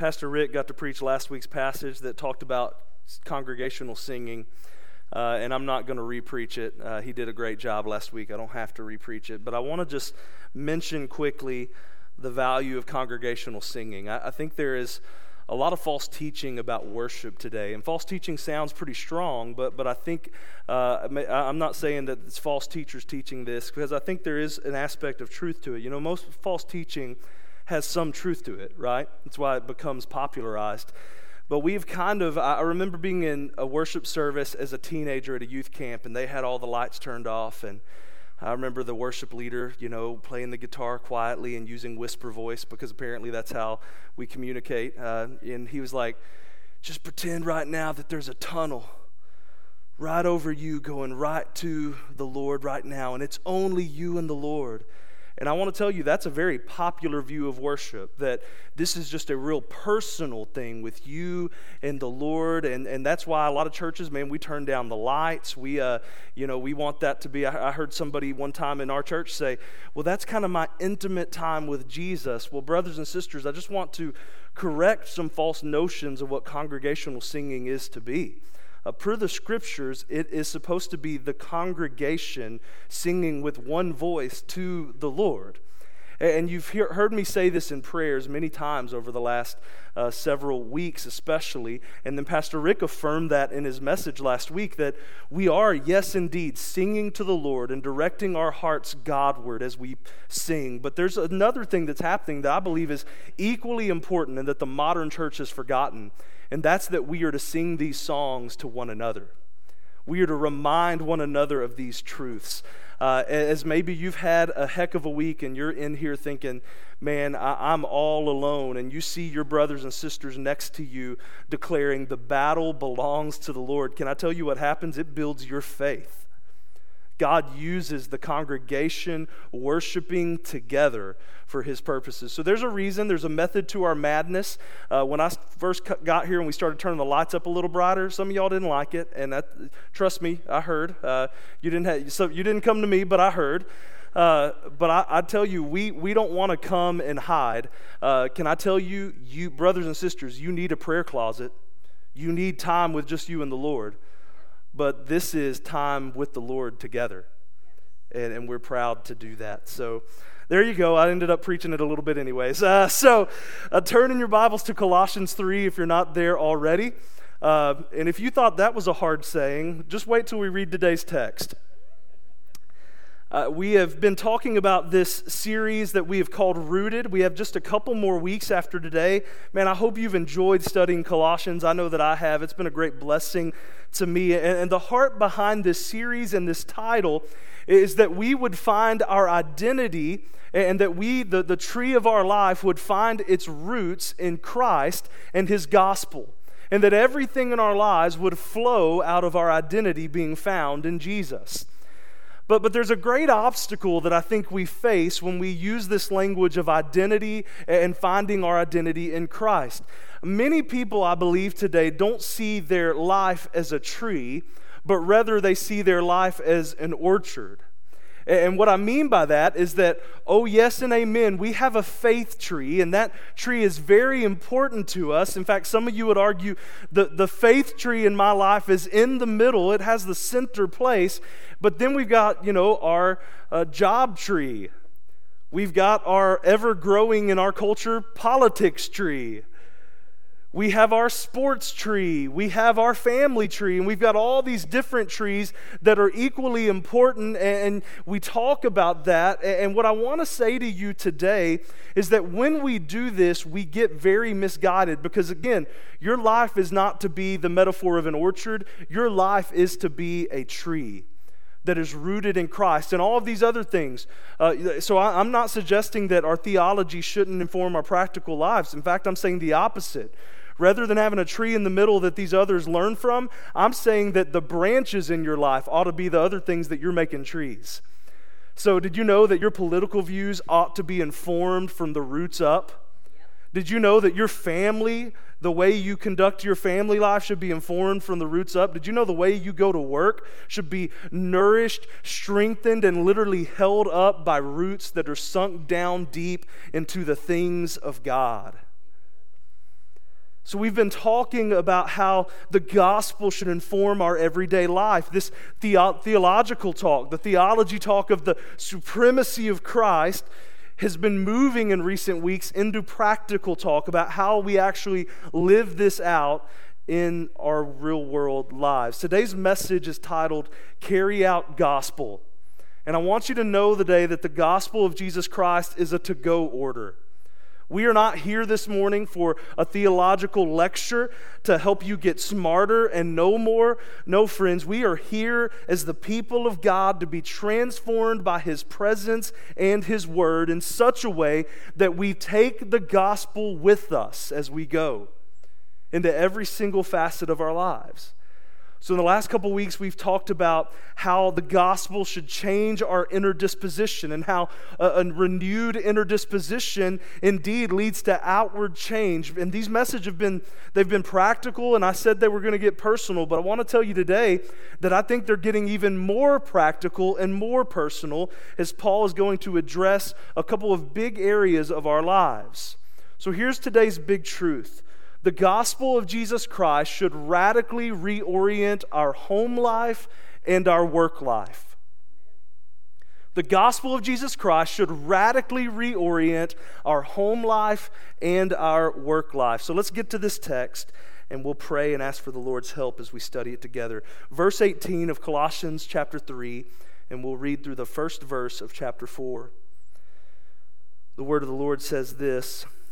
Pastor Rick got to preach last week's passage that talked about congregational singing, and I'm not going to re-preach it. He did a great job last week. I don't have to re-preach it, but I want to just mention quickly the value of congregational singing. I think there is a lot of false teaching about worship today, and false teaching sounds pretty strong, but I think I'm not saying that it's false teachers teaching this, because I think there is an aspect of truth to it. You know, most false teaching has some truth to it, right? That's why it becomes popularized. But we've kind of, I remember being in a worship service as a teenager at a youth camp, and they had all the lights turned off, and I remember the worship leader, you know, playing the guitar quietly and using whisper voice, because apparently that's how we communicate. And he was like, just pretend right now that there's a tunnel right over you going right to the Lord right now, and it's only you and the Lord. And I want to tell you, that's a very popular view of worship, that this is just a real personal thing with you and the Lord. And that's why a lot of churches, man, we turn down the lights. We want that to be, I heard somebody one time in our church say, well, that's kind of my intimate time with Jesus. Well, brothers and sisters, I just want to correct some false notions of what congregational singing is to be. Per the scriptures, it is supposed to be the congregation singing with one voice to the Lord. And you've heard me say this in prayers many times over the last several weeks especially, and then Pastor Rick affirmed that in his message last week, that we are, yes indeed, singing to the Lord and directing our hearts Godward as we sing. But there's another thing that's happening that I believe is equally important and that the modern church has forgotten, and that's that we are to sing these songs to one another. We are to remind one another of these truths. As maybe you've had a heck of a week and you're in here thinking, man, I'm all alone, and you see your brothers and sisters next to you declaring the battle belongs to the Lord. Can I tell you what happens? It builds your faith. God uses the congregation worshiping together for his purposes. So there's a reason, there's a method to our madness. When I first got here and we started turning the lights up a little brighter, some of y'all didn't like it, and that, trust me, I heard. You didn't come to me, but I heard. But I tell you, we don't want to come and hide. Can I tell you, you brothers and sisters, you need a prayer closet. You need time with just you and the Lord. But this is time with the Lord together, and we're proud to do that. So there you go. I ended up preaching it a little bit anyways. So turn in your Bibles to Colossians 3 if you're not there already. And if you thought that was a hard saying, just wait till we read today's text. We have been talking about this series that we have called Rooted. We have just a couple more weeks after today. Man, I hope you've enjoyed studying Colossians. I know that I have. It's been a great blessing to me. And the heart behind this series and this title is that we would find our identity, and that we, the tree of our life, would find its roots in Christ and his gospel. And that everything in our lives would flow out of our identity being found in Jesus. But there's a great obstacle that I think we face when we use this language of identity and finding our identity in Christ. Many people, I believe, today don't see their life as a tree, but rather they see their life as an orchard. And what I mean by that is that, oh yes and amen, we have a faith tree, and that tree is very important to us. In fact, some of you would argue the faith tree in my life is in the middle. It has the center place. But then we've got, our job tree. We've got our ever-growing in our culture politics tree. We have our sports tree, we have our family tree, and we've got all these different trees that are equally important, and we talk about that. And what I want to say to you today is that when we do this, we get very misguided, because again, your life is not to be the metaphor of an orchard, your life is to be a tree that is rooted in Christ and all of these other things. So I'm not suggesting that our theology shouldn't inform our practical lives. In fact, I'm saying the opposite. Rather than having a tree in the middle that these others learn from, I'm saying that the branches in your life ought to be the other things that you're making trees. So did you know that your political views ought to be informed from the roots up? Did you know that your family, the way you conduct your family life, should be informed from the roots up? Did you know the way you go to work should be nourished, strengthened, and literally held up by roots that are sunk down deep into the things of God? So we've been talking about how the gospel should inform our everyday life. This theological talk, the theology talk of the supremacy of Christ, has been moving in recent weeks into practical talk about how we actually live this out in our real world lives. Today's message is titled Carry-Out Gospel. And I want you to know today that the gospel of Jesus Christ is a to-go order. We are not here this morning for a theological lecture to help you get smarter and know more. No, friends, we are here as the people of God to be transformed by His presence and His word in such a way that we take the gospel with us as we go into every single facet of our lives. So in the last couple weeks, we've talked about how the gospel should change our inner disposition and how a renewed inner disposition indeed leads to outward change. And these messages they've been practical, and I said they were going to get personal, but I want to tell you today that I think they're getting even more practical and more personal as Paul is going to address a couple of big areas of our lives. So here's today's big truth. The gospel of Jesus Christ should radically reorient our home life and our work life. The gospel of Jesus Christ should radically reorient our home life and our work life. So let's get to this text, and we'll pray and ask for the Lord's help as we study it together. Verse 18 of Colossians chapter 3, and we'll read through the first verse of chapter 4. The word of the Lord says this: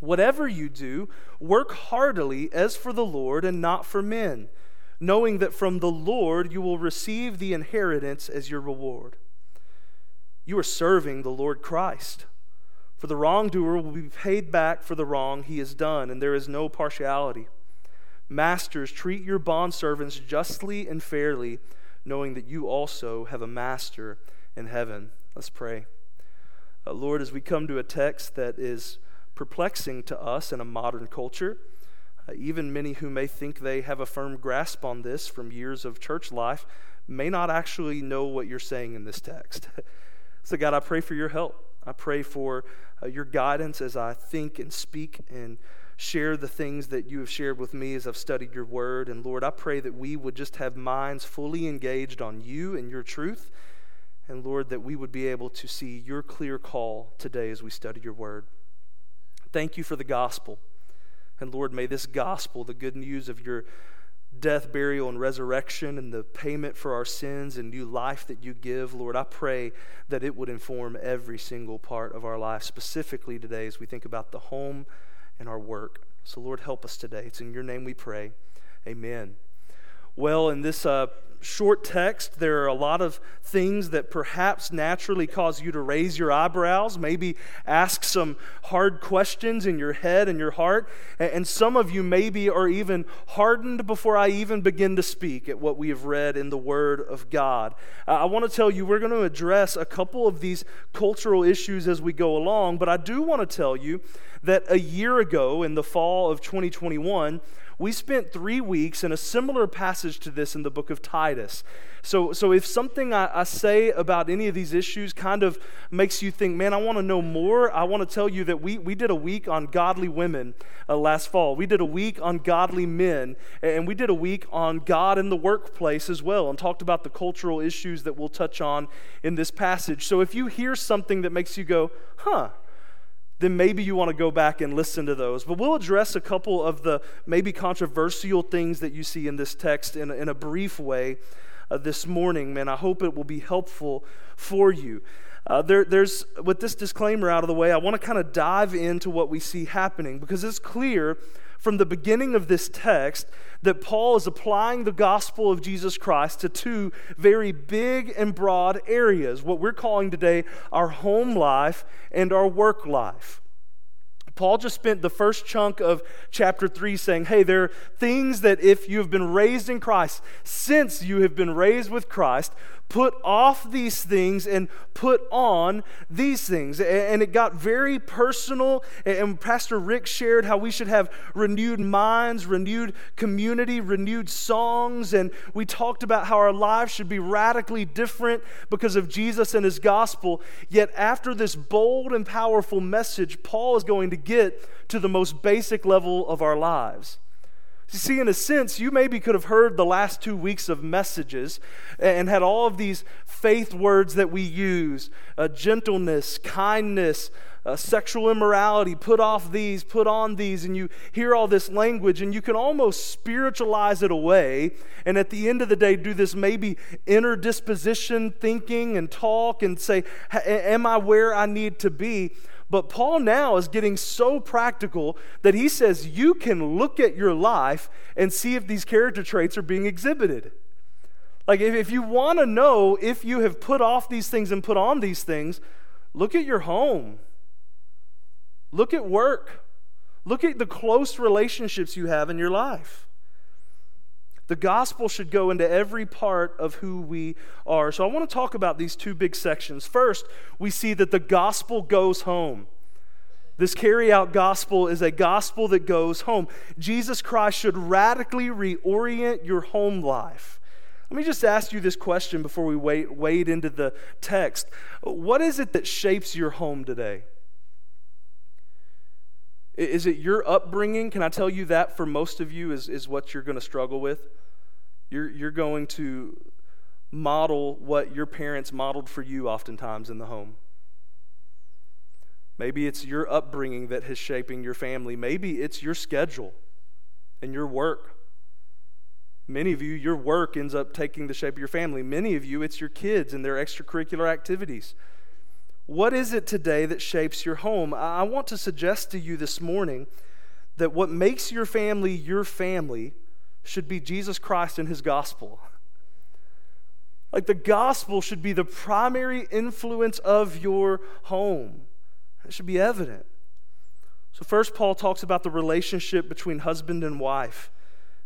Whatever you do, work heartily as for the Lord and not for men, knowing that from the Lord you will receive the inheritance as your reward. You are serving the Lord Christ. For the wrongdoer will be paid back for the wrong he has done, and there is no partiality. Masters, treat your bondservants justly and fairly, knowing that you also have a master in heaven." Let's pray. Lord, as we come to a text that is perplexing to us in a modern culture, even many who may think they have a firm grasp on this from years of church life may not actually know what you're saying in this text. So God, I pray for your help. I pray for your guidance as I think and speak and share the things that you have shared with me as I've studied your word. And Lord, I pray that we would just have minds fully engaged on you and your truth. And Lord, that we would be able to see your clear call today as we study your word. Thank you for the gospel. And Lord, may this gospel, the good news of your death, burial, and resurrection, and the payment for our sins and new life that you give, Lord, I pray that it would inform every single part of our life, specifically today as we think about the home and our work. So Lord, help us today. It's in your name we pray. Amen. Well, in this short text, there are a lot of things that perhaps naturally cause you to raise your eyebrows, maybe ask some hard questions in your head and your heart, and some of you maybe are even hardened before I even begin to speak at what we have read in the Word of God. I want to tell you we're going to address a couple of these cultural issues as we go along, but I do want to tell you that a year ago in the fall of 2021, we spent 3 weeks in a similar passage to this in the book of Titus. So if something I say about any of these issues kind of makes you think, man, I want to know more, I want to tell you that we did a week on godly women last fall. We did a week on godly men, and we did a week on God in the workplace as well, and talked about the cultural issues that we'll touch on in this passage. So if you hear something that makes you go, huh, then maybe you want to go back and listen to those. But we'll address a couple of the maybe controversial things that you see in this text in a brief way this morning. Man, I hope it will be helpful for you. There's with this disclaimer out of the way, I want to kind of dive into what we see happening, because it's clear from the beginning of this text that Paul is applying the gospel of Jesus Christ to two very big and broad areas, what we're calling today our home life and our work life. Paul just spent the first chunk of chapter 3 saying, hey, there are things that if you have been raised in Christ, since you have been raised with Christ, put off these things and put on these things. And it got very personal, and Pastor Rick shared how we should have renewed minds, renewed community, renewed songs, and we talked about how our lives should be radically different because of Jesus and his gospel. Yet after this bold and powerful message, Paul is going to get to the most basic level of our lives. You see, in a sense, you maybe could have heard the last 2 weeks of messages and had all of these faith words that we use, gentleness, kindness, sexual immorality, put off these, put on these, and you hear all this language, and you can almost spiritualize it away, and at the end of the day do this maybe inner disposition thinking and talk and say, am I where I need to be? But Paul now is getting so practical that he says you can look at your life and see if these character traits are being exhibited. Like if you want to know if you have put off these things and put on these things, look at your home. Look at work. Look at the close relationships you have in your life. The gospel should go into every part of who we are. So I want to talk about these two big sections. First, we see that the gospel goes home. This carry-out gospel is a gospel that goes home. Jesus Christ should radically reorient your home life. Let me just ask you this question before we wade into the text. What is it that shapes your home today? Is it your upbringing? Can I tell you that for most of you is what you're going to struggle with? You're going to model what your parents modeled for you oftentimes in the home. Maybe it's your upbringing that is shaping your family. Maybe it's your schedule and your work. Many of you, your work ends up taking the shape of your family. Many of you, it's your kids and their extracurricular activities. What is it today that shapes your home? I want to suggest to you this morning that what makes your family should be Jesus Christ and his gospel. Like the gospel should be the primary influence of your home. It should be evident. So first, Paul talks about the relationship between husband and wife.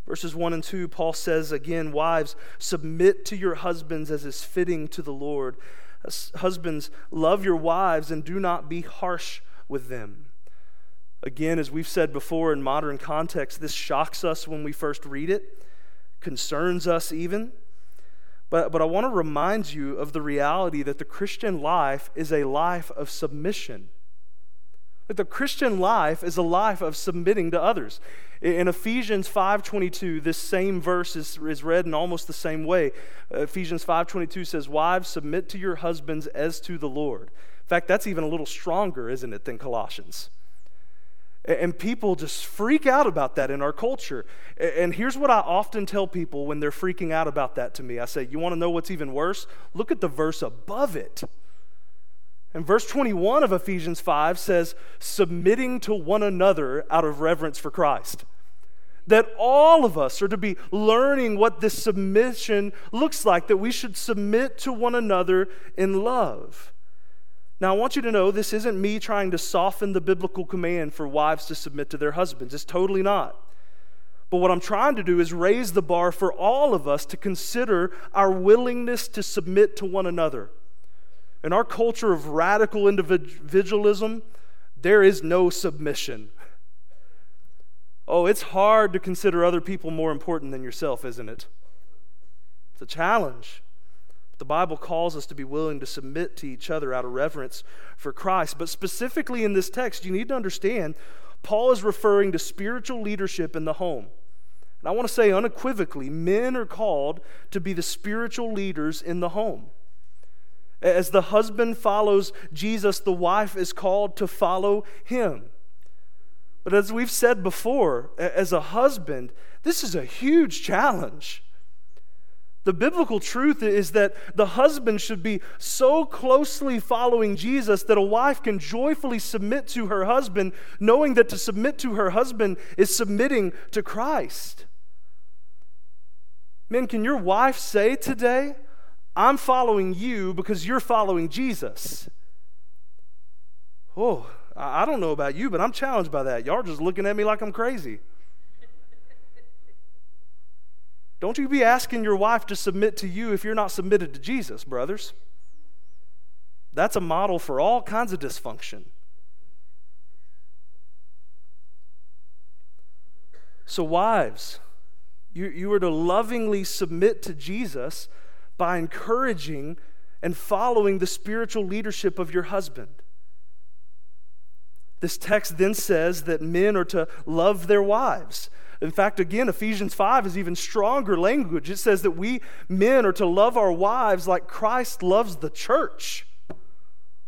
Verses 1 and 2, Paul says again, wives, submit to your husbands as is fitting to the Lord. Husbands, love your wives and do not be harsh with them. Again, as we've said before in modern context, this shocks us when we first read it, concerns us even. But I want to remind you of the reality that the Christian life is a life of submission. That the Christian life is a life of submitting to others. In Ephesians 5:22, this same verse is read in almost the same way. Ephesians 5:22 says, wives, submit to your husbands as to the Lord. In fact, that's even a little stronger, isn't it, than Colossians? And people just freak out about that in our culture. And here's what I often tell people when they're freaking out about that to me. I say, you want to know what's even worse? Look at the verse above it. And verse 21 of Ephesians 5 says, submitting to one another out of reverence for Christ. That all of us are to be learning what this submission looks like, that we should submit to one another in love. Now, I want you to know this isn't me trying to soften the biblical command for wives to submit to their husbands. It's totally not. But what I'm trying to do is raise the bar for all of us to consider our willingness to submit to one another. In our culture of radical individualism, there is no submission. Oh, it's hard to consider other people more important than yourself, isn't it? It's a challenge. The Bible calls us to be willing to submit to each other out of reverence for Christ. But specifically in this text, you need to understand, Paul is referring to spiritual leadership in the home. And I want to say unequivocally, men are called to be the spiritual leaders in the home. As the husband follows Jesus, the wife is called to follow him. But as we've said before, as a husband, this is a huge challenge. The biblical truth is that the husband should be so closely following Jesus that a wife can joyfully submit to her husband, knowing that to submit to her husband is submitting to Christ. Men, can your wife say today, I'm following you because you're following Jesus? Oh, I don't know about you, but I'm challenged by that. Y'all are just looking at me like I'm crazy. Don't you be asking your wife to submit to you if you're not submitted to Jesus, brothers. That's a model for all kinds of dysfunction. So wives, you are to lovingly submit to Jesus by encouraging and following the spiritual leadership of your husband. This text then says that men are to love their wives. In fact, again, Ephesians 5 is even stronger language. It says that we men are to love our wives like Christ loves the church.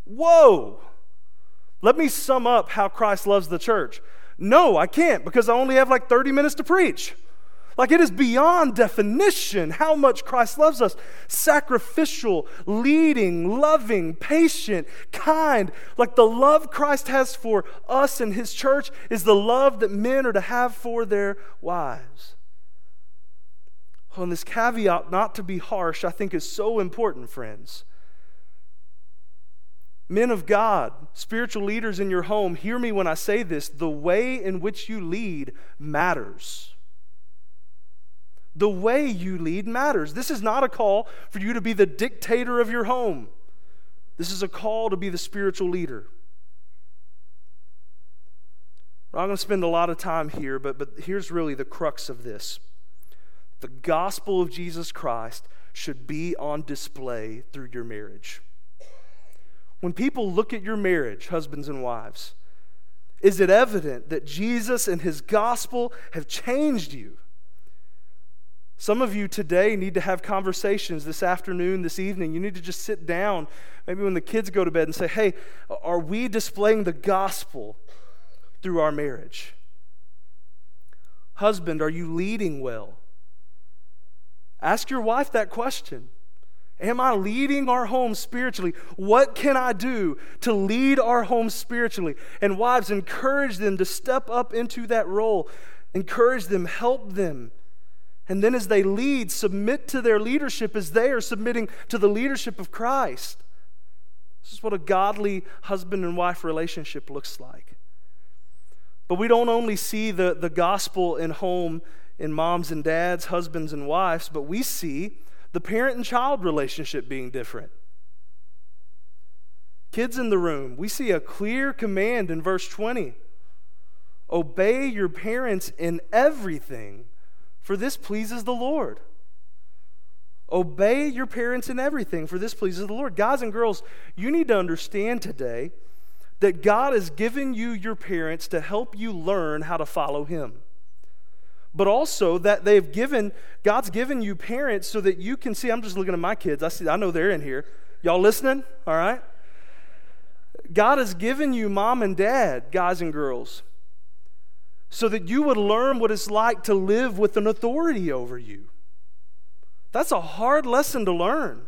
Whoa! Let me sum up how Christ loves the church. No, I can't, because I only have like 30 minutes to preach. Like, it is beyond definition how much Christ loves us. Sacrificial, leading, loving, patient, kind. Like, the love Christ has for us and his church is the love that men are to have for their wives. Oh, and this caveat not to be harsh, I think, is so important, friends. Men of God, spiritual leaders in your home, hear me when I say this. The way in which you lead matters. The way you lead matters. This is not a call for you to be the dictator of your home. This is a call to be the spiritual leader. We're not going to spend a lot of time here, but here's really the crux of this. The gospel of Jesus Christ should be on display through your marriage. When people look at your marriage, husbands and wives, is it evident that Jesus and his gospel have changed you? Some of you today need to have conversations this afternoon, this evening. You need to just sit down, maybe when the kids go to bed, and say, hey, are we displaying the gospel through our marriage? Husband, are you leading well? Ask your wife that question. Am I leading our home spiritually? What can I do to lead our home spiritually? And wives, encourage them to step up into that role. Encourage them, help them. And then as they lead, submit to their leadership as they are submitting to the leadership of Christ. This is what a godly husband and wife relationship looks like. But we don't only see the gospel in home, in moms and dads, husbands and wives, but we see the parent and child relationship being different. Kids in the room, we see a clear command in verse 20. Obey your parents in everything, for this pleases the Lord. Obey your parents in everything, for this pleases the Lord. Guys and girls, you need to understand today that God has given you your parents to help you learn how to follow him. But also that God's given you parents so that you can see. I'm just looking at my kids. I know they're in here. Y'all listening? All right. God has given you mom and dad, guys and girls, so that you would learn what it's like to live with an authority over you. That's a hard lesson to learn.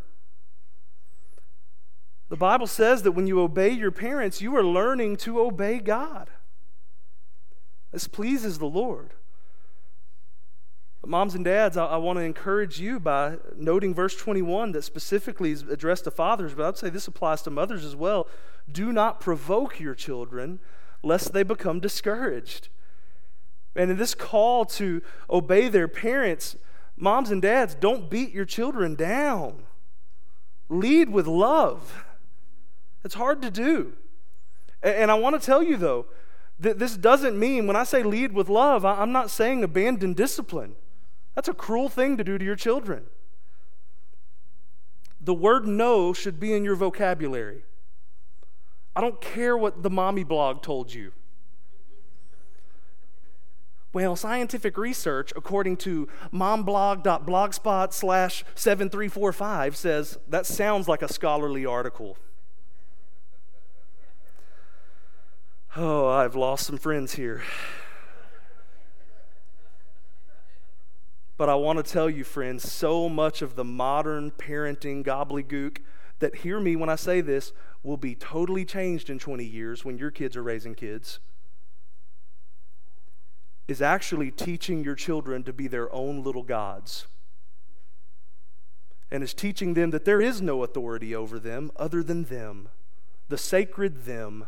The Bible says that when you obey your parents, you are learning to obey God. This pleases the Lord. But moms and dads, I want to encourage you by noting verse 21 that specifically is addressed to fathers, but I'd say this applies to mothers as well. Do not provoke your children, lest they become discouraged. And in this call to obey their parents, moms and dads, don't beat your children down. Lead with love. It's hard to do. And I want to tell you, though, that this doesn't mean, when I say lead with love, I'm not saying abandon discipline. That's a cruel thing to do to your children. The word no should be in your vocabulary. I don't care what the mommy blog told you. Well, scientific research, according to momblog.blogspot/7345, says that sounds like a scholarly article. Oh, I've lost some friends here. But I want to tell you, friends, so much of the modern parenting gobbledygook that, hear me when I say this, will be totally changed in 20 years when your kids are raising kids, is actually teaching your children to be their own little gods, and is teaching them that there is no authority over them other than them, the sacred them.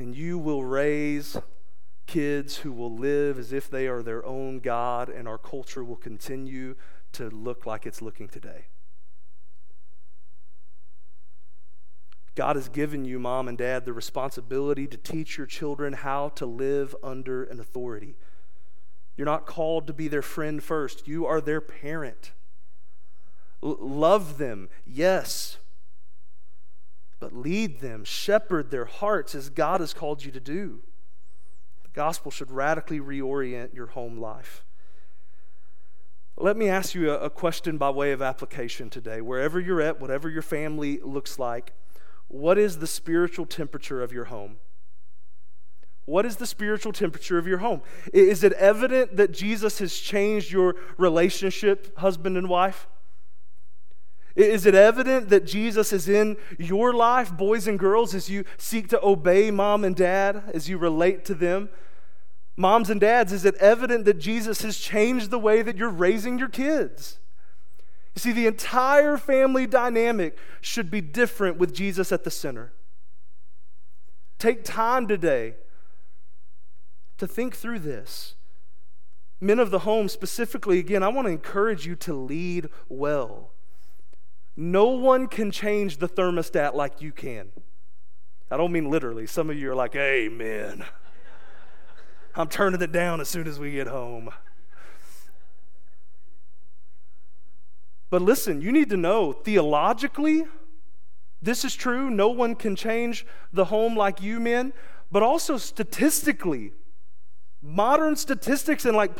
and you will raise kids who will live as if they are their own God, and our culture will continue to look like it's looking today. God has given you, mom and dad, the responsibility to teach your children how to live under an authority. You're not called to be their friend first. You are their parent. Love them, yes, but lead them, shepherd their hearts as God has called you to do. The gospel should radically reorient your home life. Let me ask you a question by way of application today. Wherever you're at, whatever your family looks like, what is the spiritual temperature of your home? What is the spiritual temperature of your home? Is it evident that Jesus has changed your relationship, husband and wife? Is it evident that Jesus is in your life, boys and girls, as you seek to obey mom and dad, as you relate to them? Moms and dads, is it evident that Jesus has changed the way that you're raising your kids? You see, the entire family dynamic should be different with Jesus at the center. Take time today to think through this. Men of the home specifically, again, I want to encourage you to lead well. No one can change the thermostat like you can. I don't mean literally. Some of you are like, amen. I'm turning it down as soon as we get home. But listen, you need to know, theologically, this is true. No one can change the home like you men. But also statistically, modern statistics and like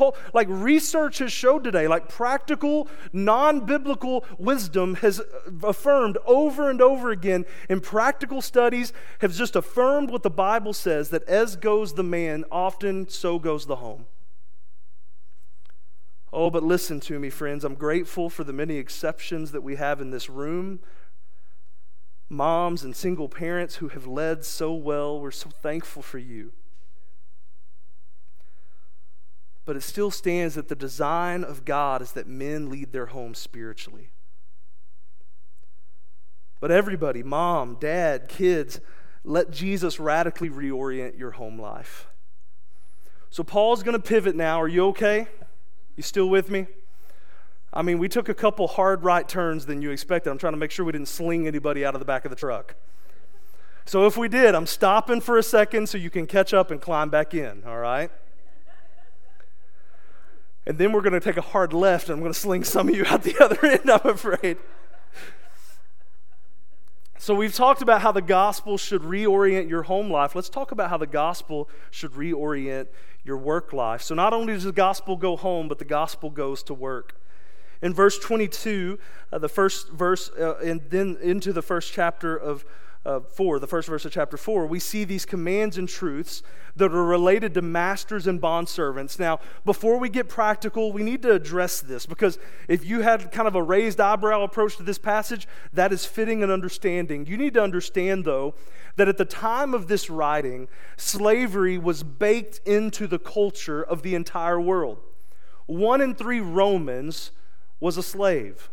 research has showed today, like practical, non-biblical wisdom has affirmed over and over again, and practical studies have just affirmed what the Bible says, that as goes the man, often so goes the home. Oh, but listen to me, friends. I'm grateful for the many exceptions that we have in this room. Moms and single parents who have led so well, we're so thankful for you. But it still stands that the design of God is that men lead their homes spiritually. But everybody, mom, dad, kids, let Jesus radically reorient your home life. So Paul's going to pivot now. Are you okay? You still with me? I mean, we took a couple hard right turns than you expected. I'm trying to make sure we didn't sling anybody out of the back of the truck. So if we did, I'm stopping for a second so you can catch up and climb back in, all right? And then we're going to take a hard left, and I'm going to sling some of you out the other end, I'm afraid. So we've talked about how the gospel should reorient your home life. Let's talk about how the gospel should reorient your work life. So not only does the gospel go home, but the gospel goes to work. In verse 22, the first verse, and then into the first chapter of the first verse of chapter 4, we see these commands and truths that are related to masters and bondservants. Now, before we get practical, we need to address this, because if you had kind of a raised eyebrow approach to this passage, that is fitting and understanding. You need to understand, though, that at the time of this writing, slavery was baked into the culture of the entire world. 1 in 3 Romans was a slave.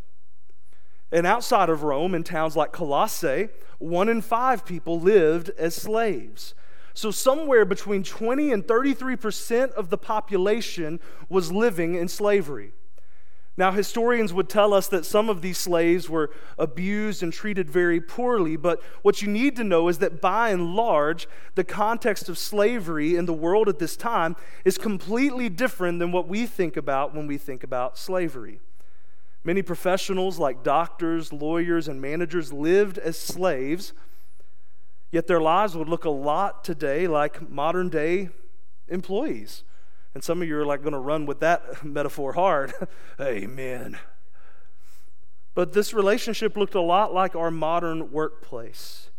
And outside of Rome, in towns like Colossae, 1 in 5 people lived as slaves. So somewhere between 20 and 33% of the population was living in slavery. Now, historians would tell us that some of these slaves were abused and treated very poorly, but what you need to know is that by and large, the context of slavery in the world at this time is completely different than what we think about when we think about slavery. Many professionals like doctors, lawyers, and managers lived as slaves, yet their lives would look a lot today like modern-day employees. And some of you are like going to run with that metaphor hard. Amen. But this relationship looked a lot like our modern workplace.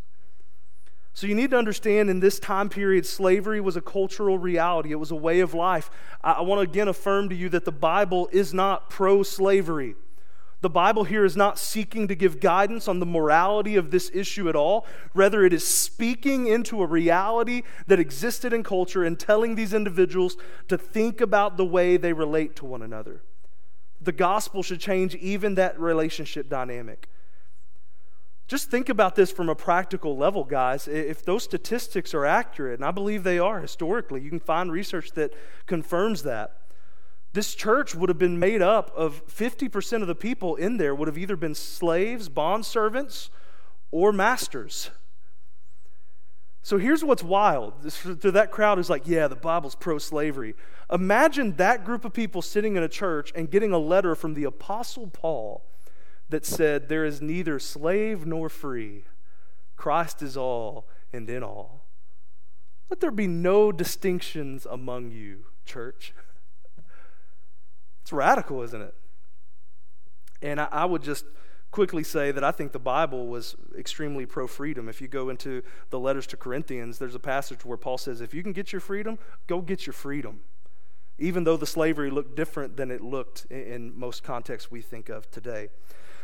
So you need to understand, in this time period, slavery was a cultural reality. It was a way of life. I want to again affirm to you that the Bible is not pro-slavery. The Bible here is not seeking to give guidance on the morality of this issue at all. Rather, it is speaking into a reality that existed in culture and telling these individuals to think about the way they relate to one another. The gospel should change even that relationship dynamic. Just think about this from a practical level, guys. If those statistics are accurate, and I believe they are historically, you can find research that confirms that. This church would have been made up of 50% of the people in there would have either been slaves, bondservants, or masters. So here's what's wild. To that crowd who's like, yeah, the Bible's pro-slavery. Imagine that group of people sitting in a church and getting a letter from the Apostle Paul that said, there is neither slave nor free. Christ is all and in all. Let there be no distinctions among you, church. It's radical, isn't it? And I would just quickly say that I think the Bible was extremely pro-freedom. If you go into the letters to Corinthians, there's a passage where Paul says, if you can get your freedom, go get your freedom. Even though the slavery looked different than it looked in most contexts we think of today.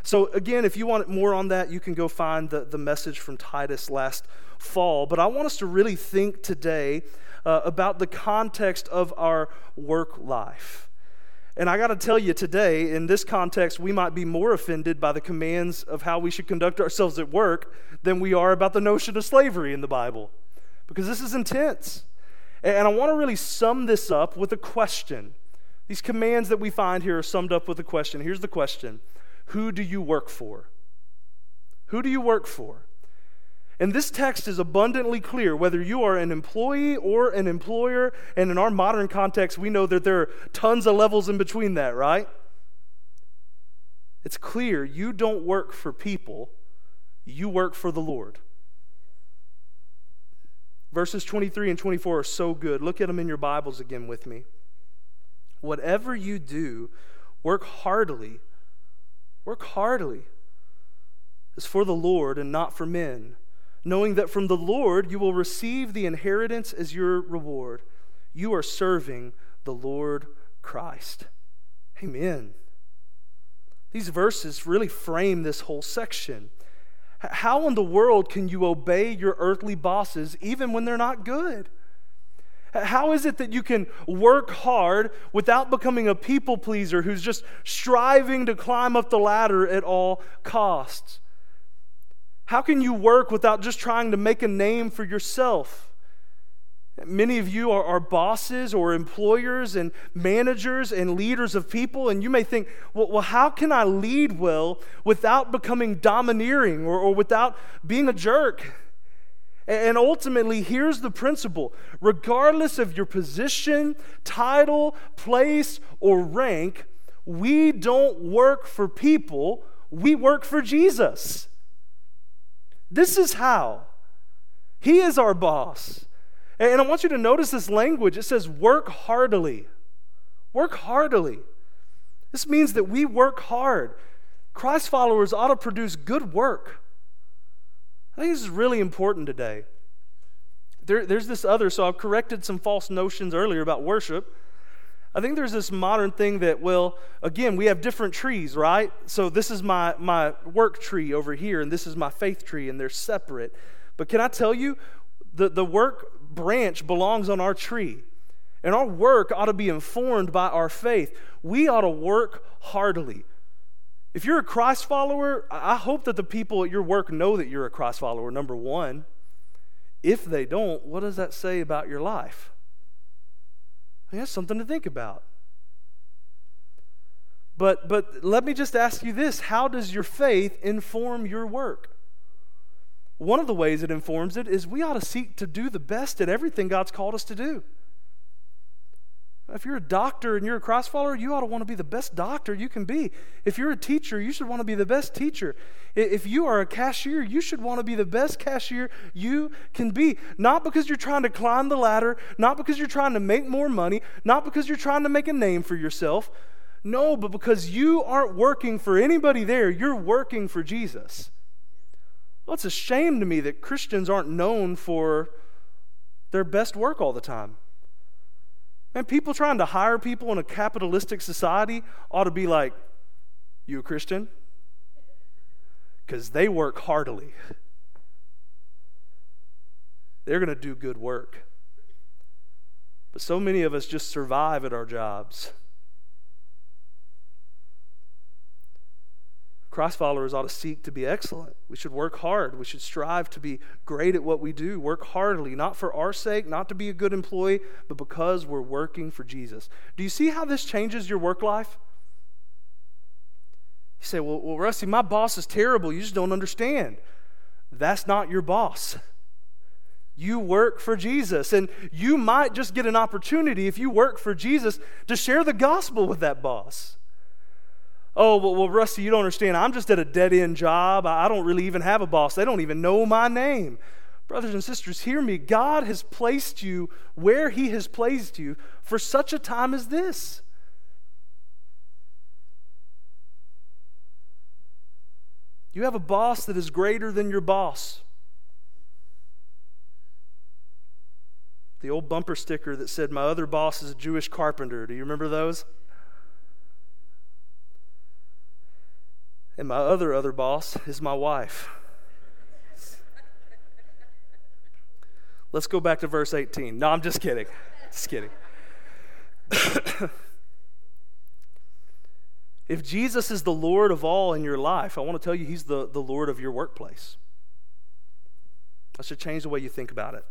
So again, if you want more on that, you can go find the message from Titus last fall. But I want us to really think today about the context of our work life. And I got to tell you today, in this context, we might be more offended by the commands of how we should conduct ourselves at work than we are about the notion of slavery in the Bible. Because this is intense. And I want to really sum this up with a question. These commands that we find here are summed up with a question. Here's the question. Who do you work for? Who do you work for? And this text is abundantly clear, whether you are an employee or an employer, and in our modern context, we know that there are tons of levels in between that, right? It's clear you don't work for people, you work for the Lord. Verses 23 and 24 are so good. Look at them in your Bibles again with me. Whatever you do, work heartily. Work heartily. It's for the Lord and not for men, knowing that from the Lord you will receive the inheritance as your reward. You are serving the Lord Christ. Amen. These verses really frame this whole section. How in the world can you obey your earthly bosses even when they're not good? How is it that you can work hard without becoming a people pleaser who's just striving to climb up the ladder at all costs? How can you work without just trying to make a name for yourself? Many of you are bosses or employers and managers and leaders of people, and you may think, well how can I lead well without becoming domineering or without being a jerk? And ultimately, here's the principle. Regardless of your position, title, place, or rank, we don't work for people, we work for Jesus. This is how. He is our boss. And I want you to notice this language. It says, work heartily. Work heartily. This means that we work hard. Christ followers ought to produce good work. I think this is really important today. There's this other, so I've corrected some false notions earlier about worship. I think there's this modern thing that, well, again, we have different trees, right? So this is my work tree over here, and this is my faith tree, and they're separate. But can I tell you, the work branch belongs on our tree, and our work ought to be informed by our faith. We ought to work heartily. If you're a Christ follower, I hope that the people at your work know that you're a Christ follower, number one. If they don't, what does that say about your life? That's something to think about. But let me just ask you this. How does your faith inform your work? One of the ways it informs it is we ought to seek to do the best at everything God's called us to do. If you're a doctor and you're a Christ follower, you ought to want to be the best doctor you can be. If you're a teacher, you should want to be the best teacher. If you are a cashier, you should want to be the best cashier you can be. Not because you're trying to climb the ladder, not because you're trying to make more money, not because you're trying to make a name for yourself. No, but because you aren't working for anybody there, you're working for Jesus. Well, it's a shame to me that Christians aren't known for their best work all the time. Man, people trying to hire people in a capitalistic society ought to be like, you a Christian? Because they work heartily. They're going to do good work. But so many of us just survive at our jobs. Christ followers ought to seek to be excellent. We should work hard. We should strive to be great at what we do. Work heartily, not for our sake, not to be a good employee, but because we're working for Jesus. Do you see how this changes your work life? You say, well, Rusty, my boss is terrible. You just don't understand. That's not your boss. You work for Jesus, and you might just get an opportunity, if you work for Jesus, to share the gospel with that boss. Oh, well, Rusty, you don't understand. I'm just at a dead-end job. I don't really even have a boss. They don't even know my name. Brothers and sisters, hear me. God has placed you where He has placed you for such a time as this. You have a boss that is greater than your boss. The old bumper sticker that said, "My other boss is a Jewish carpenter." Do you remember those? And my other boss is my wife. Let's go back to verse 18. No, I'm just kidding. Just kidding. If Jesus is the Lord of all in your life, I want to tell you He's the Lord of your workplace. That should change the way you think about it.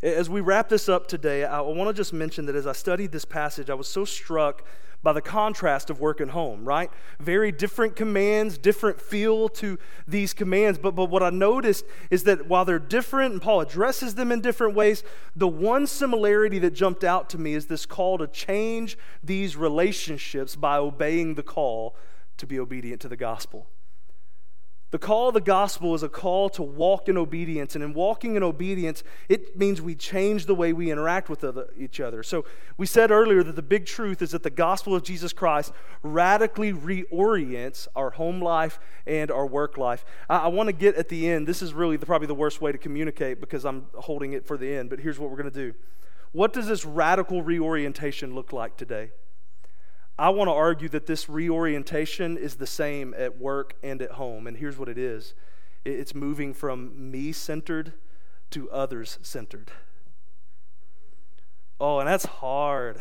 As we wrap this up today, I want to just mention that as I studied this passage, I was so struck by the contrast of work and home, right? Very different commands, different feel to these commands. But what I noticed is that while they're different, and Paul addresses them in different ways, the one similarity that jumped out to me is this call to change these relationships by obeying the call to be obedient to the gospel. The call of the gospel is a call to walk in obedience, and in walking in obedience, it means we change the way we interact with each other. So we said earlier that the big truth is that the gospel of Jesus Christ radically reorients our home life and our work life. I want to get at the end. This is really probably the worst way to communicate because I'm holding it for the end, but here's what we're going to do. What does this radical reorientation look like today? I want to argue that this reorientation is the same at work and at home, and here's what it is. It's moving from me-centered to others-centered. Oh, and that's hard.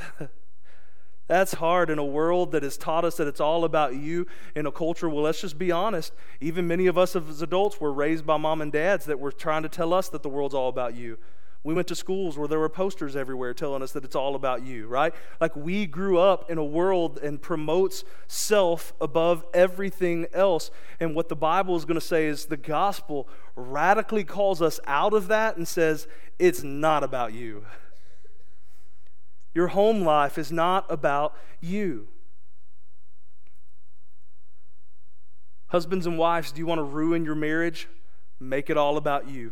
That's hard in a world that has taught us that it's all about you, in a culture, well, let's just be honest, even many of us as adults were raised by mom and dads that were trying to tell us that the world's all about you. We went to schools where there were posters everywhere telling us that it's all about you, right? Like we grew up in a world and promotes self above everything else. And what the Bible is going to say is the gospel radically calls us out of that and says, it's not about you. Your home life is not about you. Husbands and wives, do you want to ruin your marriage? Make it all about you.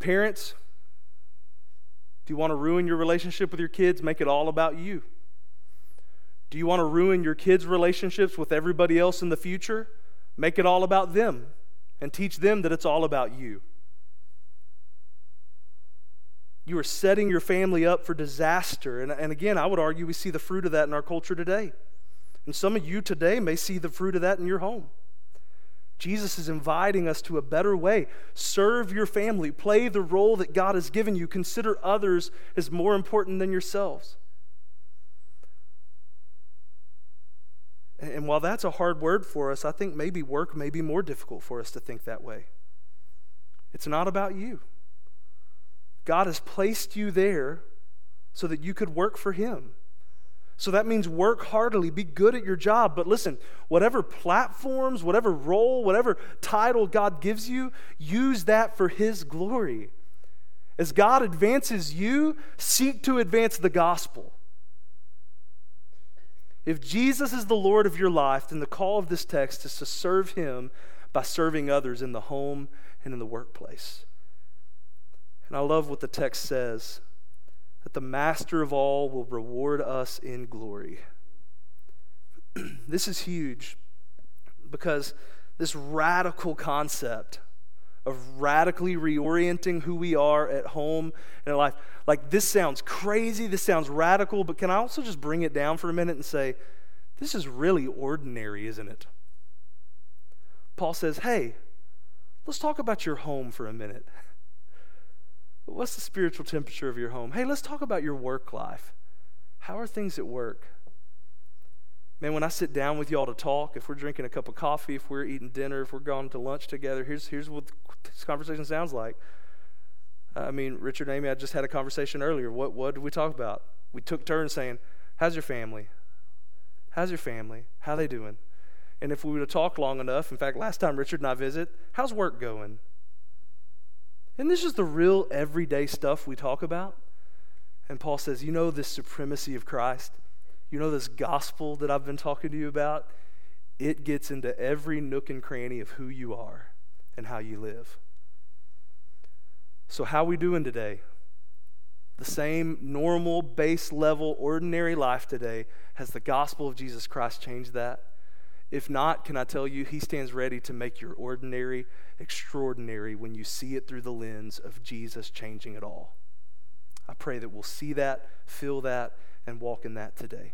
Parents, do you want to ruin your relationship with your kids? Make it all about you. Do you want to ruin your kids' relationships with everybody else in the future? Make it all about them and teach them that it's all about you. You are setting your family up for disaster. And again, I would argue we see the fruit of that in our culture today. And some of you today may see the fruit of that in your home. Jesus is inviting us to a better way. Serve your family. Play the role that God has given you. Consider others as more important than yourselves. And while that's a hard word for us, I think maybe work may be more difficult for us to think that way. It's not about you. God has placed you there so that you could work for Him. So that means work heartily, be good at your job. But listen, whatever platforms, whatever role, whatever title God gives you, use that for His glory. As God advances you, seek to advance the gospel. If Jesus is the Lord of your life, then the call of this text is to serve Him by serving others in the home and in the workplace. And I love what the text says, that the Master of all will reward us in glory. This is huge because this radical concept of radically reorienting who we are at home and in life, like this sounds crazy, this sounds radical, but can I also just bring it down for a minute and say, this is really ordinary, isn't it? Paul says, hey, let's talk about your home for a minute. What's the spiritual temperature of your home? Hey, let's talk about your work life. How are things at work? Man, when I sit down with y'all to talk, if we're drinking a cup of coffee, if we're eating dinner, if we're going to lunch together, here's what this conversation sounds like. I mean, Richard and Amy, I just had a conversation earlier. What did we talk about? We took turns saying, how's your family? How's your family? How they doing? And if we were to talk long enough, in fact, last time Richard and I visit, how's work going? And this is the real everyday stuff we talk about. And Paul says, you know this supremacy of Christ? You know this gospel that I've been talking to you about? It gets into every nook and cranny of who you are and how you live. So how are we doing today? The same normal, base level, ordinary life today, has the gospel of Jesus Christ changed that? If not, can I tell you, he stands ready to make your ordinary extraordinary when you see it through the lens of Jesus changing it all. I pray that we'll see that, feel that, and walk in that today.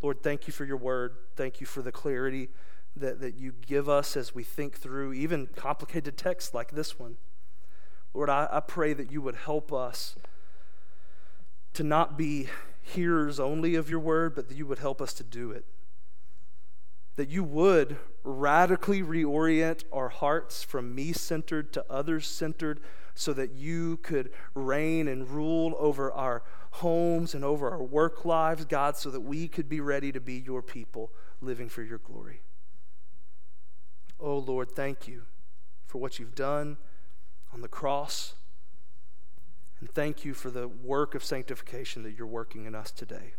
Lord, thank you for your word. Thank you for the clarity that you give us as we think through even complicated texts like this one. Lord, I pray that you would help us to not be hearers only of your word, but that you would help us to do it. That you would radically reorient our hearts from me-centered to others-centered so that you could reign and rule over our homes and over our work lives, God, so that we could be ready to be your people living for your glory. Oh, Lord, thank you for what you've done on the cross, and thank you for the work of sanctification that you're working in us today.